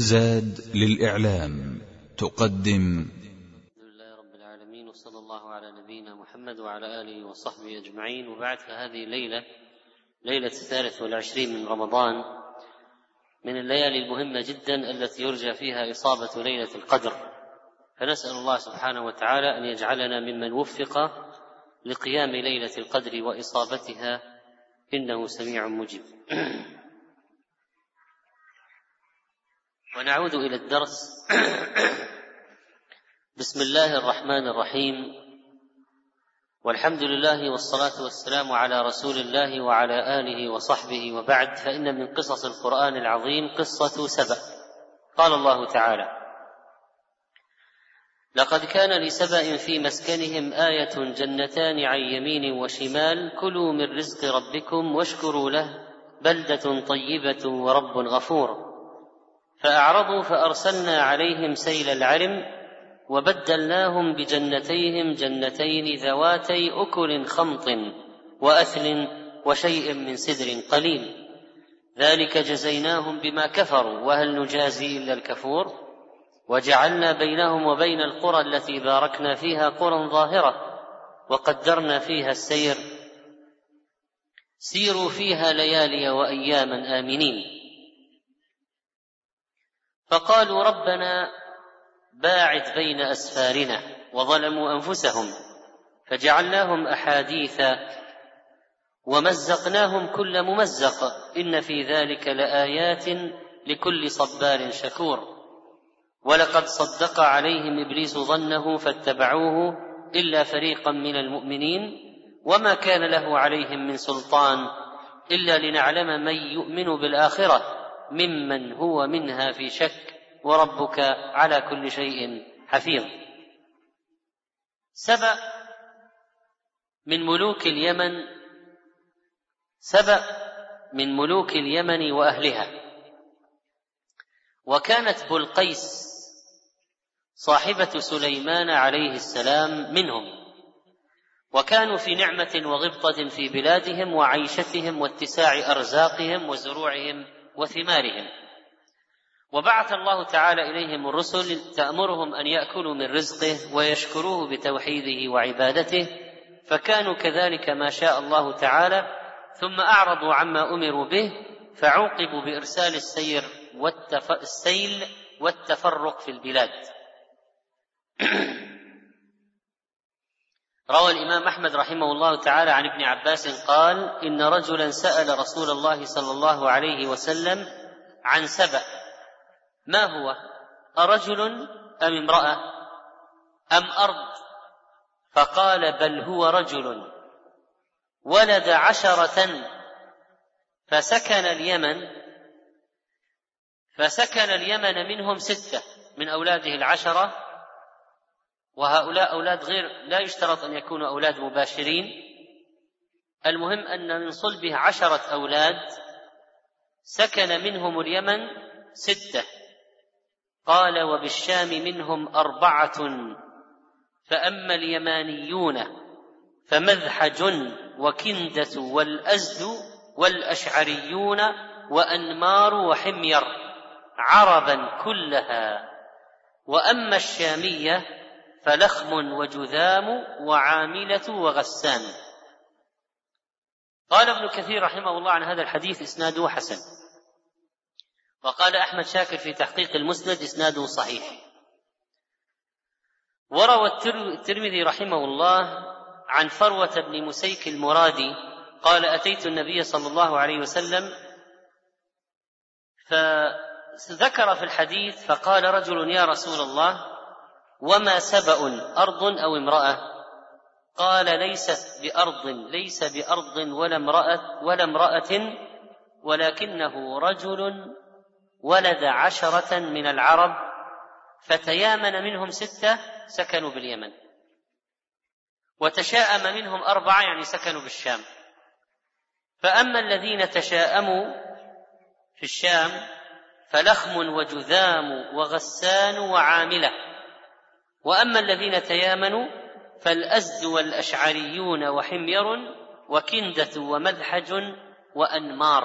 زاد للإعلام تقدم. الحمد لله رب العالمين، وصلى الله على نبينا محمد وعلى آله وصحبه أجمعين، وبعد. هذه ليلة 23 من رمضان، من الليالي المهمة جدا التي يرجى فيها إصابة ليلة القدر، فنسأل الله سبحانه وتعالى أن يجعلنا ممن وفق لقيام ليلة القدر وإصابتها، إنه سميع مجيب. ونعود إلى الدرس. بسم الله الرحمن الرحيم، والحمد لله والصلاة والسلام على رسول الله وعلى آله وصحبه، وبعد. فإن من قصص القرآن العظيم قصة سبأ. قال الله تعالى: لقد كان لسبأ في مسكنهم آية، جنتان عن يمين وشمال، كلوا من رزق ربكم واشكروا له، بلدة طيبة ورب غفور. فأعرضوا فأرسلنا عليهم سيل العرم، وبدلناهم بجنتيهم جنتين ذواتي أكل خمط وأثل وشيء من سدر قليل، ذلك جزيناهم بما كفروا وهل نجازي إلا الكفور. وجعلنا بينهم وبين القرى التي باركنا فيها قرى ظاهرة، وقدرنا فيها السير، سيروا فيها ليالي وأياما آمنين. فقالوا ربنا باعد بين أسفارنا، وظلموا أنفسهم فجعلناهم أحاديث ومزقناهم كل ممزق، إن في ذلك لآيات لكل صبار شكور. ولقد صدق عليهم إبليس ظنه فاتبعوه إلا فريقا من المؤمنين، وما كان له عليهم من سلطان إلا لنعلم من يؤمن بالآخرة ممن هو منها في شك، وربك على كل شيء حفيظ. سبأ من ملوك اليمن، سبأ من ملوك اليمن وأهلها، وكانت بلقيس صاحبة سليمان عليه السلام منهم، وكانوا في نعمة وغبطة في بلادهم وعيشتهم واتساع أرزاقهم وزروعهم وثمارهم. وبعث الله تعالى إليهم الرسل تأمرهم أن يأكلوا من رزقه ويشكروه بتوحيده وعبادته، فكانوا كذلك ما شاء الله تعالى. ثم أعرضوا عما أمروا به، فعوقبوا بإرسال السيل والتفرق في البلاد. روى الإمام أحمد رحمه الله تعالى عن ابن عباس قال: إن رجلا سأل رسول الله صلى الله عليه وسلم عن سبأ، ما هو، أرجل أم امرأة أم أرض؟ فقال: بل هو رجل ولد 10، فسكن اليمن منهم 6 من أولاده 10، وهؤلاء أولاد غير، لا يشترط أن يكونوا أولاد مباشرين. المهم أن من صلبه 10 أولاد، سكن منهم اليمن 6. قال: وبالشام منهم 4، فأما اليمانيون فمذحج وكندة والأزد والأشعريون وأنمار وحمير، عربا كلها. وأما الشامية فلخم وجذام وعاملة وغسان. قال ابن كثير رحمه الله عن هذا الحديث: إسناده حسن. وقال أحمد شاكر في تحقيق المسند: إسناده صحيح. وروى الترمذي رحمه الله عن فروة بن مسيك المرادي قال: أتيت النبي صلى الله عليه وسلم، فذكر في الحديث، فقال رجل: يا رسول الله، وما سبأ، أرض أو امرأة؟ قال: ليس بأرض ولا امرأة، ولكنه رجل ولد 10 من العرب، فتيامن منهم 6 سكنوا باليمن، وتشاءم منهم 4 يعني سكنوا بالشام. فأما الذين تشاءموا في الشام فلخم وجذام وغسان وعاملة، وأما الذين تيامنوا فالأزد والأشعريون وحمير وكندة ومذحج وأنمار.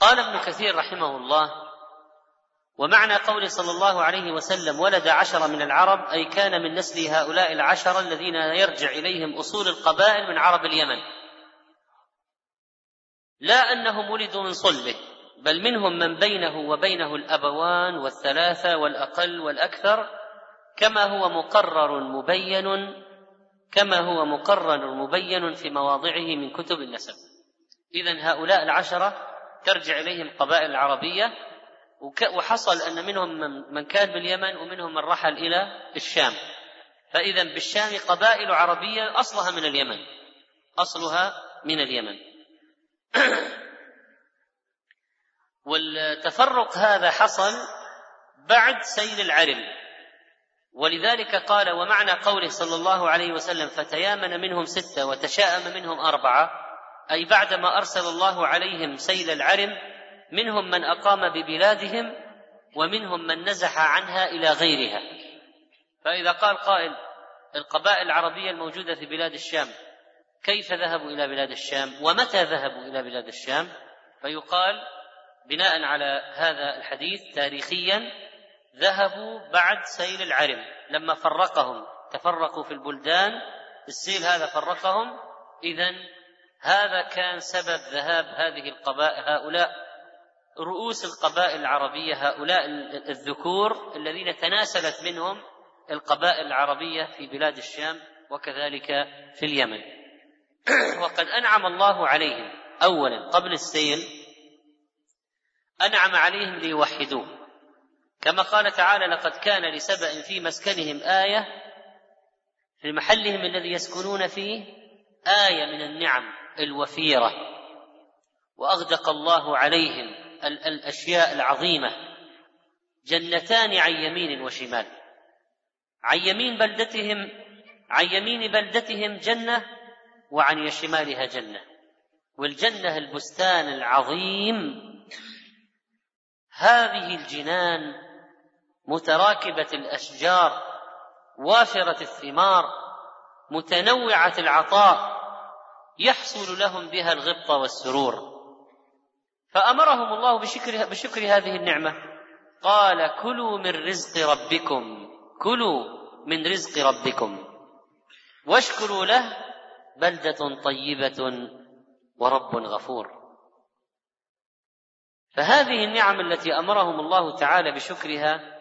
قال ابن كثير رحمه الله: ومعنى قول صلى الله عليه وسلم ولد 10 من العرب، أي كان من نسل هؤلاء 10 الذين يرجع إليهم أصول القبائل من عرب اليمن، لا أنهم ولدوا من صلبه، بل منهم من بينه وبينه الأبوان والثلاثة والأقل والأكثر، كما هو مقرر مبين في مواضعه من كتب النسب. إذن هؤلاء 10 ترجع إليهم قبائل العربية، وحصل أن منهم من كان باليمن ومنهم من رحل إلى الشام. فإذا بالشام قبائل عربية أصلها من اليمن. والتفرق هذا حصل بعد سيل العرم، ولذلك قال ومعنى قوله صلى الله عليه وسلم فتيامن منهم 6 وتشاءم منهم 4، أي بعدما أرسل الله عليهم سيل العرم منهم من أقام ببلادهم ومنهم من نزح عنها إلى غيرها. فإذا قال قائل القبائل العربية الموجودة في بلاد الشام كيف ذهبوا إلى بلاد الشام ومتى ذهبوا إلى بلاد الشام، فيقال بناء على هذا الحديث تاريخيا ذهبوا بعد سيل العرم لما فرقهم، تفرقوا في البلدان، السيل هذا فرقهم، إذن هذا كان سبب ذهاب هذه القبائل، هؤلاء رؤوس القبائل العربية، هؤلاء الذكور الذين تناسلت منهم القبائل العربية في بلاد الشام وكذلك في اليمن. وقد أنعم الله عليهم أولا قبل السيل، أنعم عليهم ليوحدوه، كما قال تعالى لقد كان لسبأ في مسكنهم آية، في محلهم الذي يسكنون فيه آية من النعم الوفيرة، وأغدق الله عليهم الأشياء العظيمة، جنتان عن يمين وشمال، عن يمين بلدتهم جنة وعن شمالها جنة، والجنة البستان العظيم، هذه الجنان متراكبة الأشجار، وافرة الثمار، متنوعة العطاء، يحصل لهم بها الغبطة والسرور. فأمرهم الله بشكر هذه النعمة، قال كلوا من رزق ربكم واشكروا له بلدة طيبة ورب غفور. فهذه النعم التي أمرهم الله تعالى بشكرها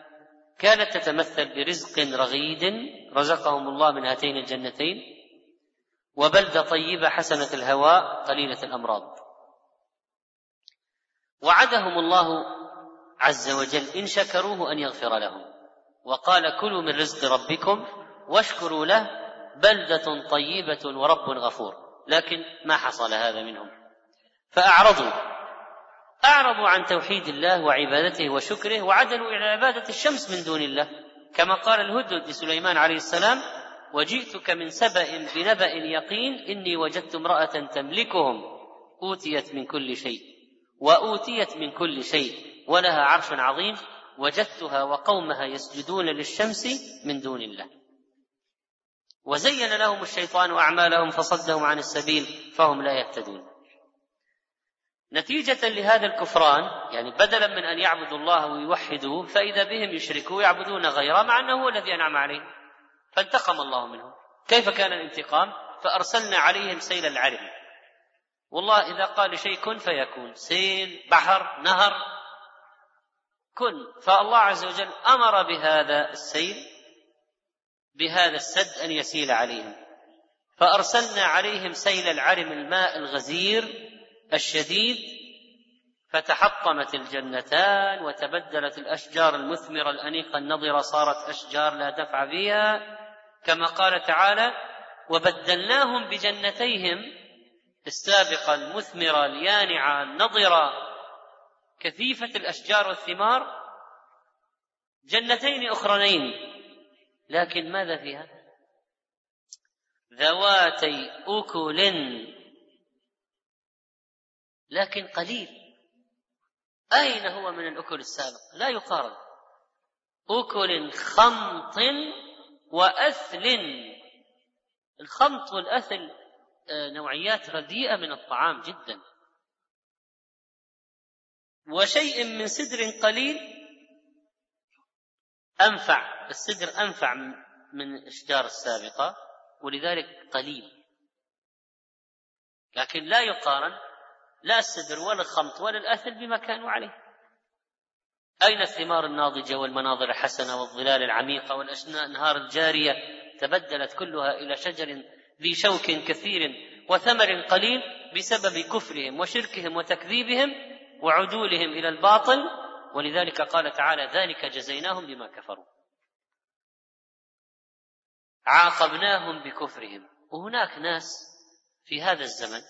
كانت تتمثل برزق رغيد رزقهم الله من هاتين الجنتين، وبلدة طيبة حسنة الهواء قليلة الأمراض. وعدهم الله عز وجل إن شكروه أن يغفر لهم، وقال كلوا من رزق ربكم واشكروا له بلدة طيبة ورب غفور، لكن ما حصل هذا منهم، فأعرضوا عن توحيد الله وعبادته وشكره، وعدلوا إلى عبادة الشمس من دون الله، كما قال الهدهد لسليمان عليه السلام وجئتك من سبأ بنبأ يقين إني وجدت امرأة تملكهم وأوتيت من كل شيء ولها عرش عظيم وجدتها وقومها يسجدون للشمس من دون الله. وزين لهم الشيطان أعمالهم فصدهم عن السبيل فهم لا يهتدون. نتيجة لهذا الكفران، يعني بدلا من أن يعبدوا الله ويوحدوه فإذا بهم يشركوا يعبدون غيره، مع أنه هو الذي أنعم عليه، فانتقم الله منهم. كيف كان الانتقام؟ فأرسلنا عليهم سيل العرم. والله إذا قال شيء كن فيكون، سيل، بحر، نهر، كن. فالله عز وجل أمر بهذا السيل، بهذا السد أن يسيل عليهم، فأرسلنا عليهم سيل العرم، الماء الغزير الشديد، فتحطمت الجنتان وتبدلت الأشجار المثمرة الأنيقة النضرة، صارت أشجار لا دفع فيها، كما قال تعالى وبدلناهم بجنتيهم السابقة المثمرة اليانعة النضرة كثيفة الأشجار والثمار جنتين أخرين، لكن ماذا فيها؟ ذواتي أكل، لكن قليل. أين هو من الأكل السابق؟ لا يقارن. أكل خمط وأثل، الخمط والأثل نوعيات رديئة من الطعام جدا، وشيء من سدر قليل أنفع، السدر أنفع من الأشجار السابقة ولذلك قليل، لكن لا يقارن لا السدر ولا الخمط ولا الأثل بما كانوا عليه. أين الثمار الناضجة والمناظر الحسنة والظلال العميقة والأنهار الجارية؟ تبدلت كلها إلى شجر ذي شوك كثير وثمر قليل بسبب كفرهم وشركهم وتكذيبهم وعدولهم إلى الباطل. ولذلك قال تعالى: ذلك جزيناهم بما كفروا، عاقبناهم بكفرهم. وهناك ناس في هذا الزمن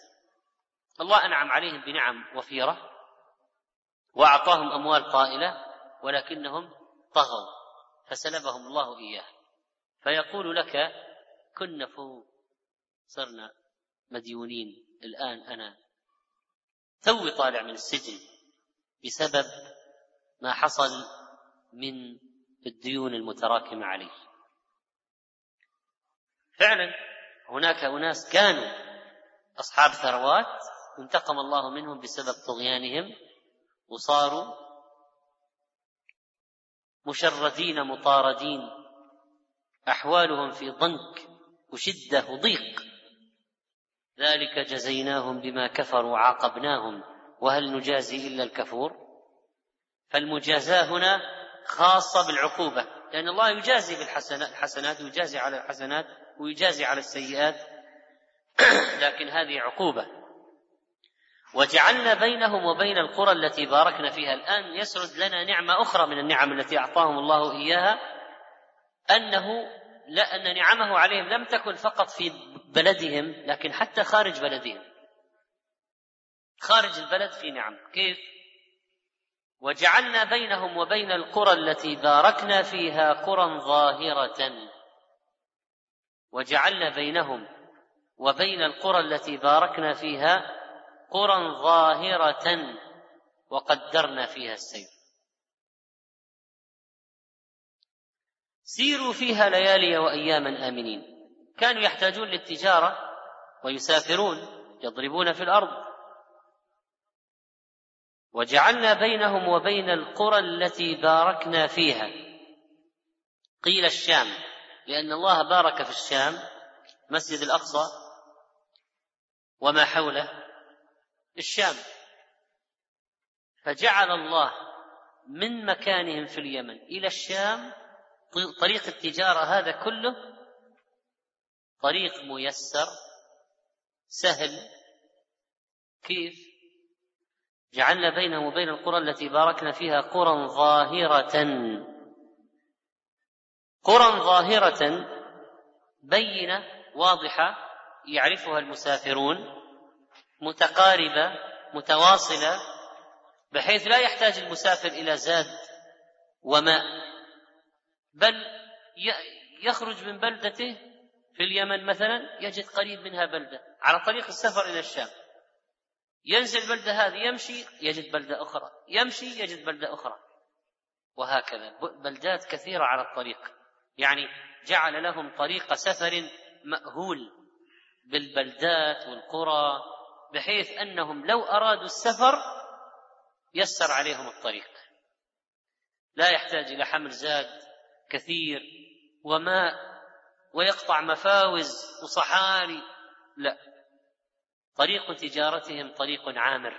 الله أنعم عليهم بنعم وفيرة وأعطاهم أموال طائلة، ولكنهم طغوا فسلبهم الله إياه، فيقول لك: كنا فوق صرنا مديونين، الآن أنا توي طالع من السجن بسبب ما حصل من الديون المتراكمة عليه. فعلا هناك أناس كانوا أصحاب ثروات انتقم الله منهم بسبب طغيانهم، وصاروا مشردين مطاردين، أحوالهم في ضنك وشدة وضيق. ذلك جزيناهم بما كفروا عاقبناهم وهل نجازي إلا الكفور. فالمجازاة هنا خاصة بالعقوبة، لأن يعني الله يجازي بالحسنات، يجازي على الحسنات ويجازي على السيئات، لكن هذه عقوبة. وجعلنا بينهم وبين القرى التي باركنا فيها. الآن يسرد لنا نعمة أخرى من النعم التي أعطاهم الله إياها، أن نعمه عليهم لم تكن فقط في بلدهم، لكن حتى خارج بلدهم، خارج البلد في نعم. كيف؟ وجعلنا بينهم وبين القرى التي باركنا فيها قرى ظاهرة. وجعلنا بينهم وبين القرى التي باركنا فيها قرى ظاهرة وقدرنا فيها السير، سيروا فيها ليالي وأياما آمنين. كانوا يحتاجون للتجارة ويسافرون يضربون في الأرض. وجعلنا بينهم وبين القرى التي باركنا فيها، قيل الشام، لأن الله بارك في الشام، مسجد الأقصى وما حوله الشام، فجعل الله من مكانهم في اليمن إلى الشام طريق التجارة. هذا كله طريق ميسر سهل. كيف؟ جعلنا بينهم وبين القرى التي باركنا فيها قرى ظاهرة. قرى ظاهرة بينة واضحة يعرفها المسافرون، متقاربة متواصلة، بحيث لا يحتاج المسافر إلى زاد وماء، بل يخرج من بلدته في اليمن مثلا يجد قريب منها بلدة، على طريق السفر إلى الشام ينزل بلدة هذه، يمشي يجد بلدة أخرى، يمشي يجد بلدة أخرى، وهكذا بلدات كثيرة على الطريق. يعني جعل لهم طريق سفر مأهول بالبلدات والقرى، بحيث أنهم لو أرادوا السفر يسر عليهم الطريق، لا يحتاج إلى حمل زاد كثير وماء ويقطع مفاوز وصحاري، لا، طريق تجارتهم طريق عامر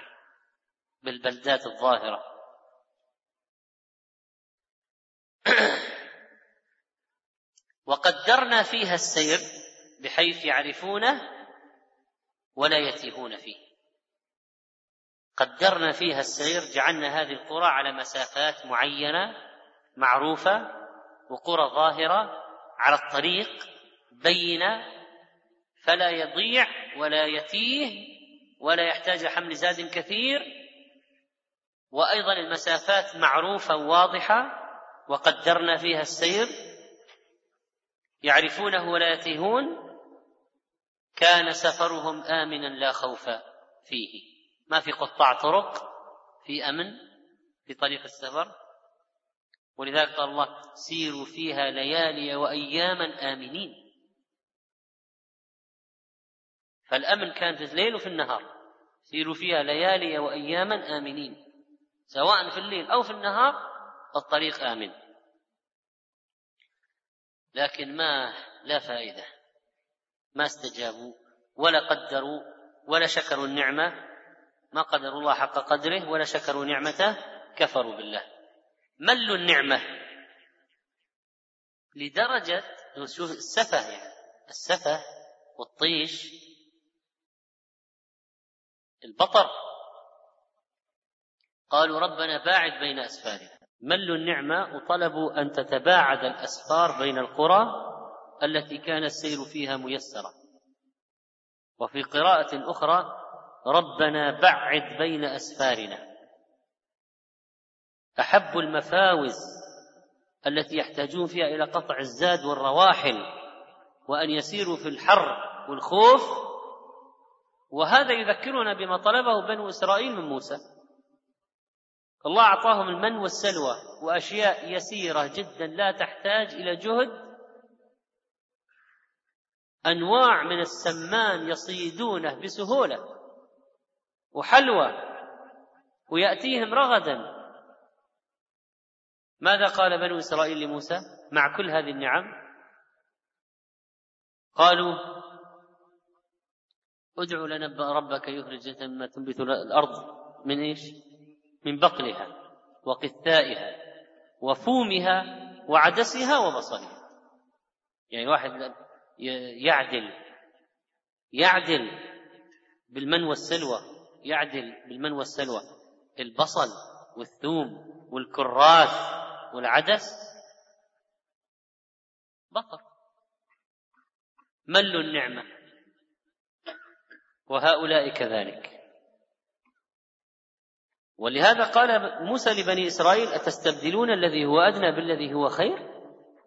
بالبلدات الظاهرة. وقدرنا فيها السير بحيث يعرفونه ولا يتيهون فيه. قدرنا فيها السير، جعلنا هذه القرى على مسافات معينة معروفة، وقرى ظاهرة على الطريق بينة، فلا يضيع ولا يتيه ولا يحتاج حمل زاد كثير، وأيضا المسافات معروفة واضحة. وقدرنا فيها السير يعرفونه ولا يتيهون. كان سفرهم آمنا لا خوف فيه، ما في قطاع طرق، في أمن في طريق السفر. ولذلك قال الله: سيروا فيها ليالي وأياما آمنين. فالأمن كان في الليل وفي النهار. سيروا فيها ليالي وأياما آمنين، سواء في الليل أو في النهار الطريق آمن. لكن ما لا فائدة، ما استجابوا ولا قدروا ولا شكروا النعمة، ما قدروا الله حق قدره ولا شكروا نعمته، كفروا بالله، ملوا النعمة لدرجة السفه، يعني السفه والطيش البطر. قالوا ربنا باعد بين أسفارنا، ملوا النعمة وطلبوا أن تتباعد الأسفار بين القرى التي كان السير فيها ميسرا. وفي قراءة أخرى ربنا بعد بين أسفارنا. أحب المفاوز التي يحتاجون فيها إلى قطع الزاد والرواحل وأن يسيروا في الحر والخوف، وهذا يذكرنا بما طلبه بنو إسرائيل من موسى. الله أعطاهم المن والسلوى وأشياء يسيرة جدا لا تحتاج إلى جهد، أنواع من السمان يصيدونه بسهولة وحلوى ويأتيهم رغدا. ماذا قال بنو إسرائيل لموسى مع كل هذه النعم؟ قالوا ادعوا لنا ربك يخرج جنة مما تنبت الأرض من إيش؟ من بقلها وقثائها وفومها وعدسها وبصلها. يعني واحد يعدل بالمن والسلوى، يعدل بالمن والسلوى، البصل والثوم والكراث والعدس، بطر. ملوا النعمة، وهؤلاء كذلك. ولهذا قال موسى لبني إسرائيل أتستبدلون الذي هو أدنى بالذي هو خير؟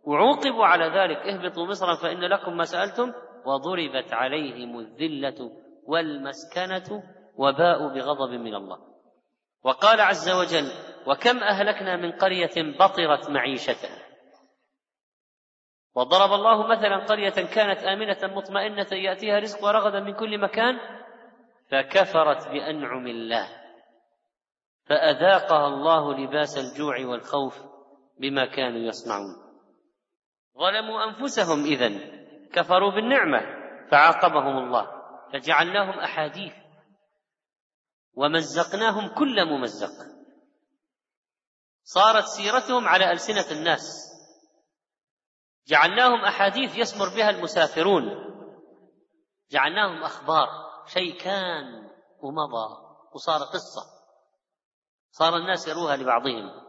وعوقبوا على ذلك اهبطوا مصرا فإن لكم ما سألتم، وضربت عليهم الذلة والمسكنة وباءوا بغضب من الله. وقال عز وجل وكم أهلكنا من قرية بطرت معيشتها. وضرب الله مثلا قرية كانت آمنة مطمئنة يأتيها رزقها رغدا من كل مكان فكفرت بأنعم الله فأذاقها الله لباس الجوع والخوف بما كانوا يصنعون. ظلموا أنفسهم إذن، كفروا بالنعمة فعاقبهم الله، فجعلناهم أحاديث ومزقناهم كل ممزق. صارت سيرتهم على ألسنة الناس، جعلناهم أحاديث يسمر بها المسافرون، جعلناهم أخبار، شيء كان ومضى وصار قصة، صار الناس يروها لبعضهم.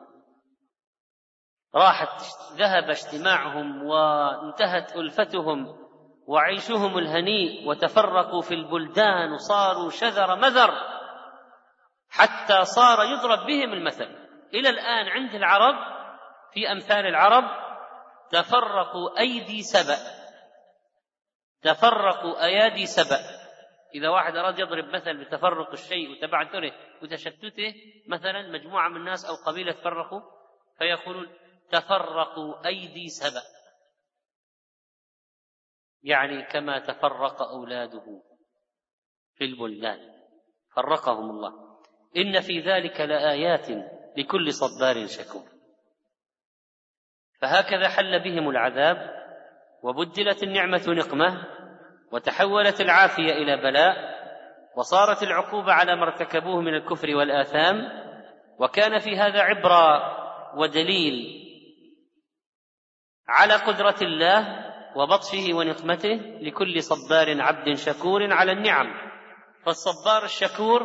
راحت ذهب اجتماعهم وانتهت ألفتهم وعيشهم الهنيء وتفرقوا في البلدان وصاروا شذر مذر، حتى صار يضرب بهم المثل. إلى الآن عند العرب في أمثال العرب تفرقوا أيدي سبأ، تفرقوا أيادي سبأ. إذا واحد أراد يضرب مثل بتفرق الشيء وتبعثره وتشتته، مثلا مجموعة من الناس أو قبيلة تفرقوا فيقولون تفرقوا أيدي سبأ، يعني كما تفرق أولاده في البلدان، فرقهم الله. إن في ذلك لآيات لكل صبار شكور. فهكذا حل بهم العذاب وبدلت النعمة نقمة وتحولت العافية إلى بلاء، وصارت العقوبة على ما ارتكبوه من الكفر والآثام. وكان في هذا عبرة ودليل على قدرة الله وبطشه ونقمته لكل صبار عبد شكور على النعم. فالصبار الشكور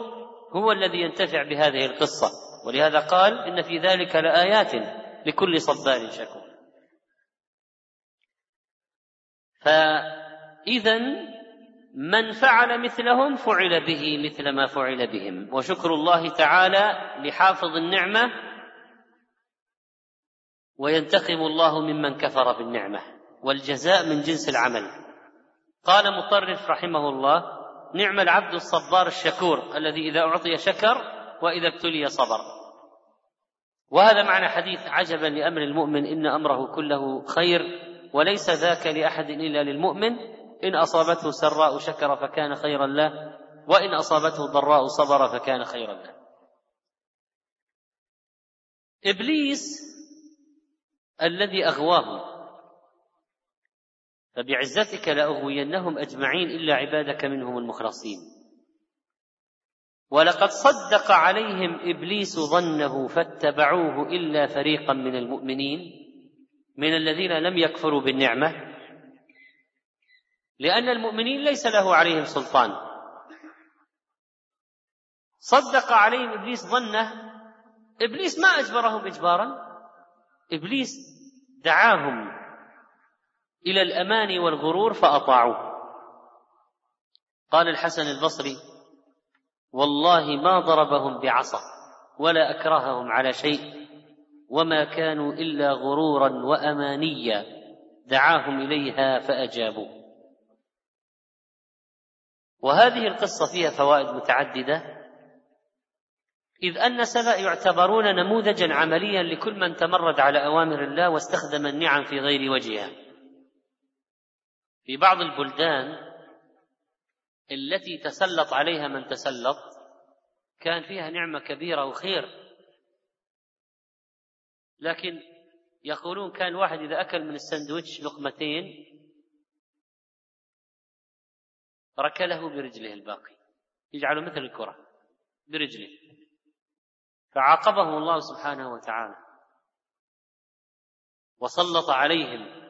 هو الذي ينتفع بهذه القصة، ولهذا قال إن في ذلك لآيات لكل صبار شكور. فإذن من فعل مثلهم فعل به مثل ما فعل بهم. وشكر الله تعالى لحافظ النعمة، وينتقم الله ممن كفر بالنعمة، والجزاء من جنس العمل. قال مطرف رحمه الله نعم العبد الصبار الشكور الذي إذا أعطي شكر وإذا ابتلي صبر. وهذا معنى حديث عجبا لأمر المؤمن إن أمره كله خير وليس ذاك لأحد إلا للمؤمن، إن أصابته سراء شكر فكان خيرا له، وإن أصابته ضراء صبر فكان خيرا له. إبليس الذي أغواه فبعزتك لأغوينهم أجمعين إلا عبادك منهم المخلصين. ولقد صدق عليهم إبليس ظنه فاتبعوه إلا فريقا من المؤمنين من الذين لم يكفروا بالنعمة، لأن المؤمنين ليس له عليهم سلطان. صدق عليهم إبليس ظنه، إبليس ما أجبرهم إجبارا، إبليس دعاهم إلى الأمان والغرور فأطاعوه. قال الحسن البصري: والله ما ضربهم بعصا ولا أكرههم على شيء، وما كانوا إلا غرورا وأمانيا دعاهم إليها فأجابوا. وهذه القصة فيها فوائد متعددة، إذ أن سبأ يعتبرون نموذجا عمليا لكل من تمرد على أوامر الله واستخدم النعم في غير وجهها. في بعض البلدان التي تسلط عليها من تسلط كان فيها نعمة كبيرة وخير، لكن يقولون كان الواحد إذا أكل من السندويتش لقمتين ركله برجله الباقي، يجعله مثل الكرة برجله، فعاقبهم الله سبحانه وتعالى وسلط عليهم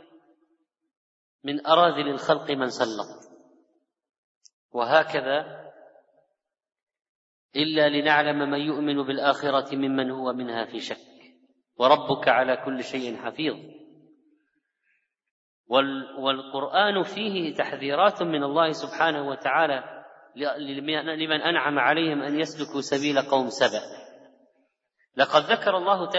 من أراذل الخلق من سلط. وهكذا: إلا لنعلم من يؤمن بالآخرة ممن هو منها في شك، وربك على كل شيء حفيظ. والقرآن فيه تحذيرات من الله سبحانه وتعالى لمن أنعم عليهم أن يسلكوا سبيل قوم سبأ. لقد ذكر الله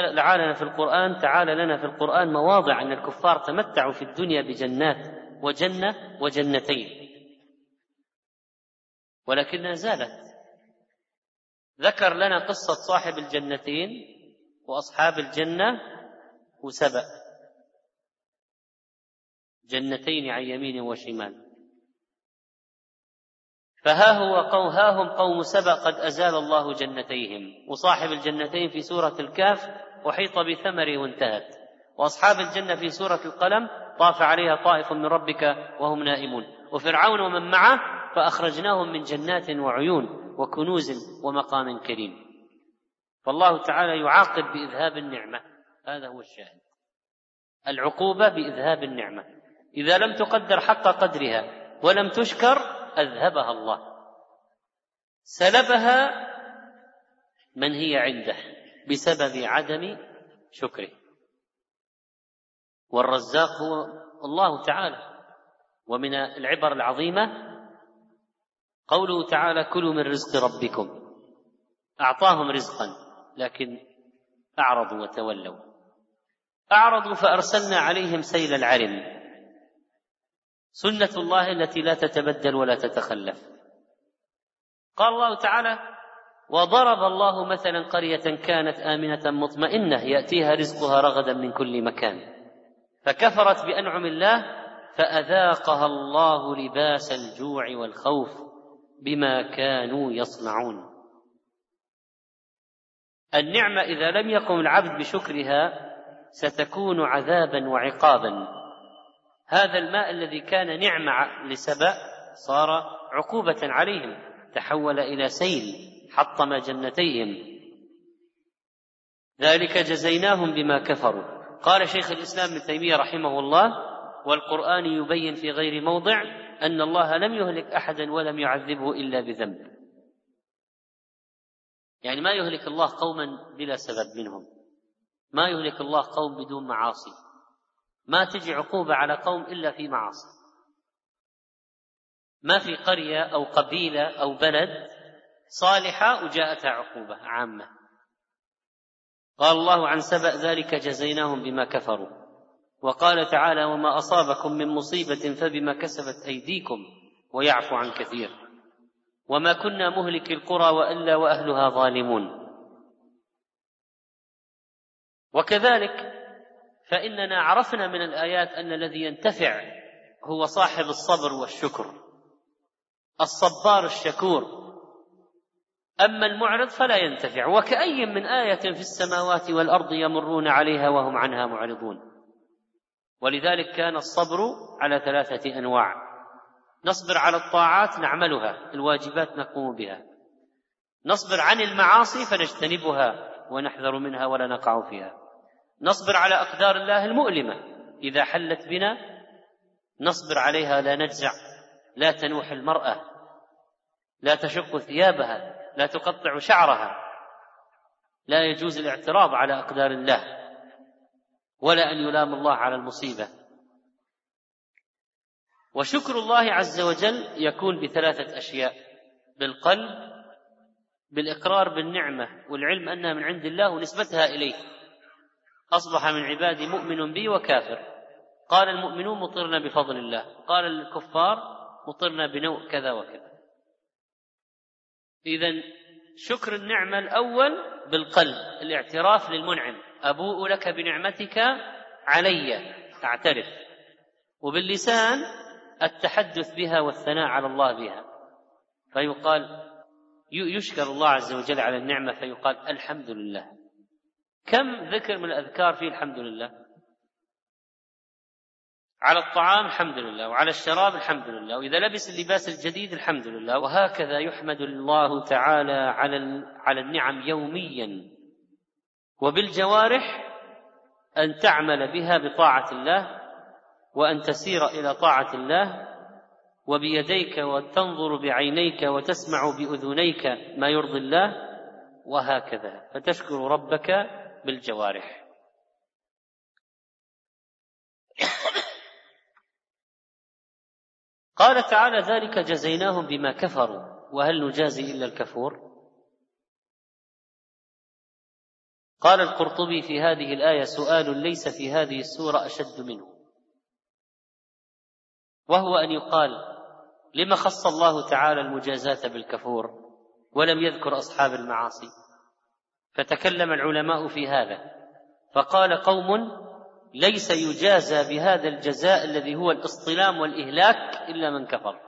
تعالى لنا في القرآن مواضع أن الكفار تمتعوا في الدنيا بجنات وجنة وجنتين، ولكنها زالت. ذكر لنا قصة صاحب الجنتين وأصحاب الجنة وسبأ، جنتين عن يمين وشمال. فها هم قوم سبأ قد أزال الله جنتيهم، وصاحب الجنتين في سورة الكهف أحيط بثمره وانتهت، وأصحاب الجنة في سورة القلم طاف عليها طائف من ربك وهم نائمون، وفرعون ومن معه فأخرجناهم من جنات وعيون وكنوز ومقام كريم. فالله تعالى يعاقب بإذهاب النعمة، هذا هو الشاهد، العقوبة بإذهاب النعمة. إذا لم تقدر حق قدرها ولم تشكر أذهبها الله، سلبها من هي عنده بسبب عدم شكره. والرزاق هو الله تعالى. ومن العبر العظيمة قوله تعالى: كلوا من رزق ربكم. أعطاهم رزقا لكن أعرضوا وتولوا، أعرضوا فأرسلنا عليهم سيل العرم، سنة الله التي لا تتبدل ولا تتخلف. قال الله تعالى: وضرب الله مثلا قرية كانت آمنة مطمئنة يأتيها رزقها رغدا من كل مكان فكفرت بأنعم الله فأذاقها الله لباس الجوع والخوف بما كانوا يصنعون. النعمة إذا لم يقم العبد بشكرها ستكون عذابا وعقابا. هذا الماء الذي كان نعمة لسبأ صار عقوبة عليهم، تحول إلى سيل حطم جنتيهم. ذلك جزيناهم بما كفروا. قال شيخ الإسلام ابن تيمية رحمه الله: والقرآن يبين في غير موضع أن الله لم يهلك أحدا ولم يعذبه إلا بذنب، يعني ما يهلك الله قوما بلا سبب منهم، ما يهلك الله قوم بدون معاصي، ما تجي عقوبة على قوم إلا في معاصي. ما في قرية أو قبيلة أو بلد صالحة وجاءتها عقوبة عامة. قال الله عن سبأ: ذلك جزيناهم بما كفروا. وقال تعالى: وما أصابكم من مصيبة فبما كسبت أيديكم ويعفو عن كثير، وما كنا مهلك القرى وإلا وأهلها ظالمون. وكذلك فإننا عرفنا من الآيات أن الذي ينتفع هو صاحب الصبر والشكر، الصبار الشكور. أما المعرض فلا ينتفع. وكأي من آية في السماوات والأرض يمرون عليها وهم عنها معرضون. ولذلك كان الصبر على 3 أنواع: نصبر على الطاعات نعملها، الواجبات نقوم بها، نصبر عن المعاصي فنجتنبها ونحذر منها ولا نقع فيها، نصبر على أقدار الله المؤلمة إذا حلت بنا نصبر عليها لا نجزع، لا تنوح المرأة، لا تشق ثيابها، لا تقطع شعرها، لا يجوز الاعتراض على أقدار الله ولا أن يلام الله على المصيبة. وشكر الله عز وجل يكون ب3 أشياء: بالقلب، بالإقرار بالنعمة والعلم أنها من عند الله ونسبتها إليه، أصبح من عبادي مؤمن بي وكافر. قال المؤمنون مطرنا بفضل الله، قال الكفار مطرنا بنوء كذا وكذا. إذن شكر النعمة الأول بالقلب، الاعتراف للمنعم: أبوء لك بنعمتك علي، أعترف. وباللسان التحدث بها والثناء على الله بها، فيقال يشكر الله عز وجل على النعمة فيقال الحمد لله. كم ذكر من الأذكار فيه الحمد لله؟ على الطعام الحمد لله، وعلى الشراب الحمد لله، وإذا لبس اللباس الجديد الحمد لله. وهكذا يحمد الله تعالى على النعم يوميا. وبالجوارح أن تعمل بها بطاعة الله وأن تسير إلى طاعة الله، وبيديك وتنظر بعينيك وتسمع بأذنيك ما يرضي الله، وهكذا فتشكر ربك بالجوارح. قال تعالى: ذلك جزيناهم بما كفروا وهل نجازي إلا الكفور. قال القرطبي في هذه الآية: سؤال ليس في هذه السورة أشد منه، وهو أن يقال لما خص الله تعالى المجازاة بالكفور ولم يذكر أصحاب المعاصي؟ فتكلم العلماء في هذا فقال قوم: ليس يجازى بهذا الجزاء الذي هو الاصطلام والإهلاك إلا من كفر.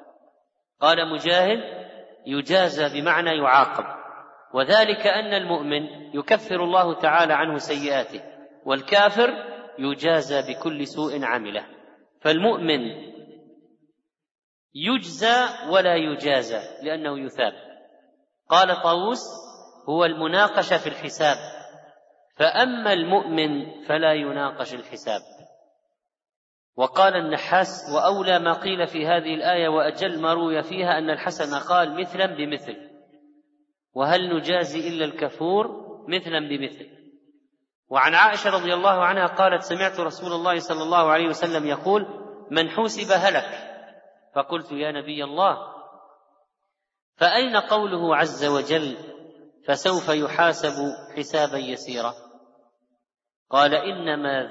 قال مجاهد: يجازى بمعنى يعاقب، وذلك أن المؤمن يكفر الله تعالى عنه سيئاته، والكافر يجازى بكل سوء عمله. فالمؤمن يجزى ولا يجازى لأنه يثاب. قال طاووس: هو المناقشة في الحساب، فأما المؤمن فلا يناقش الحساب. وقال النحاس: وأولى ما قيل في هذه الآية وأجل ما روي فيها أن الحسن قال مثلا بمثل، وهل نجازي إلا الكفور مثلا بمثل. وعن عائشة رضي الله عنها قالت: سمعت رسول الله صلى الله عليه وسلم يقول: من حوسب هلك، فقلت: يا نبي الله، فأين قوله عز وجل: فسوف يحاسب حسابا يسيرا؟ قال: إنما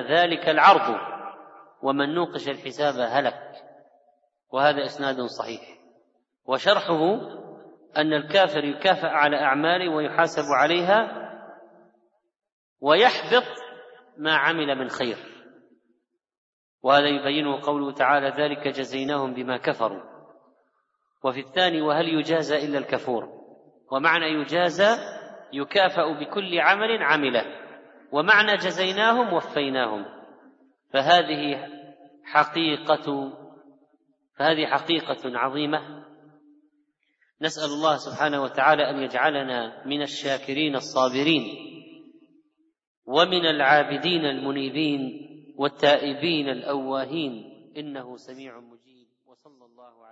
ذلك العرض، ومن نوقش الحساب هلك. وهذا إسناد صحيح. وشرحه أن الكافر يكافأ على أعماله ويحاسب عليها ويحبط ما عمل من خير، وهذا يبينه قوله تعالى: ذلك جزيناهم بما كفروا. وفي الثاني: وهل يجازى إلا الكفور، ومعنى يجازى يكافأ بكل عمل عمله، ومعنى جزيناهم وفيناهم. فهذه حقيقة عظيمة. نسأل الله سبحانه وتعالى أن يجعلنا من الشاكرين الصابرين، ومن العابدين المنيبين، والتائبين الأواهين، إنه سميع مجيب. وصلى الله عليه وسلم.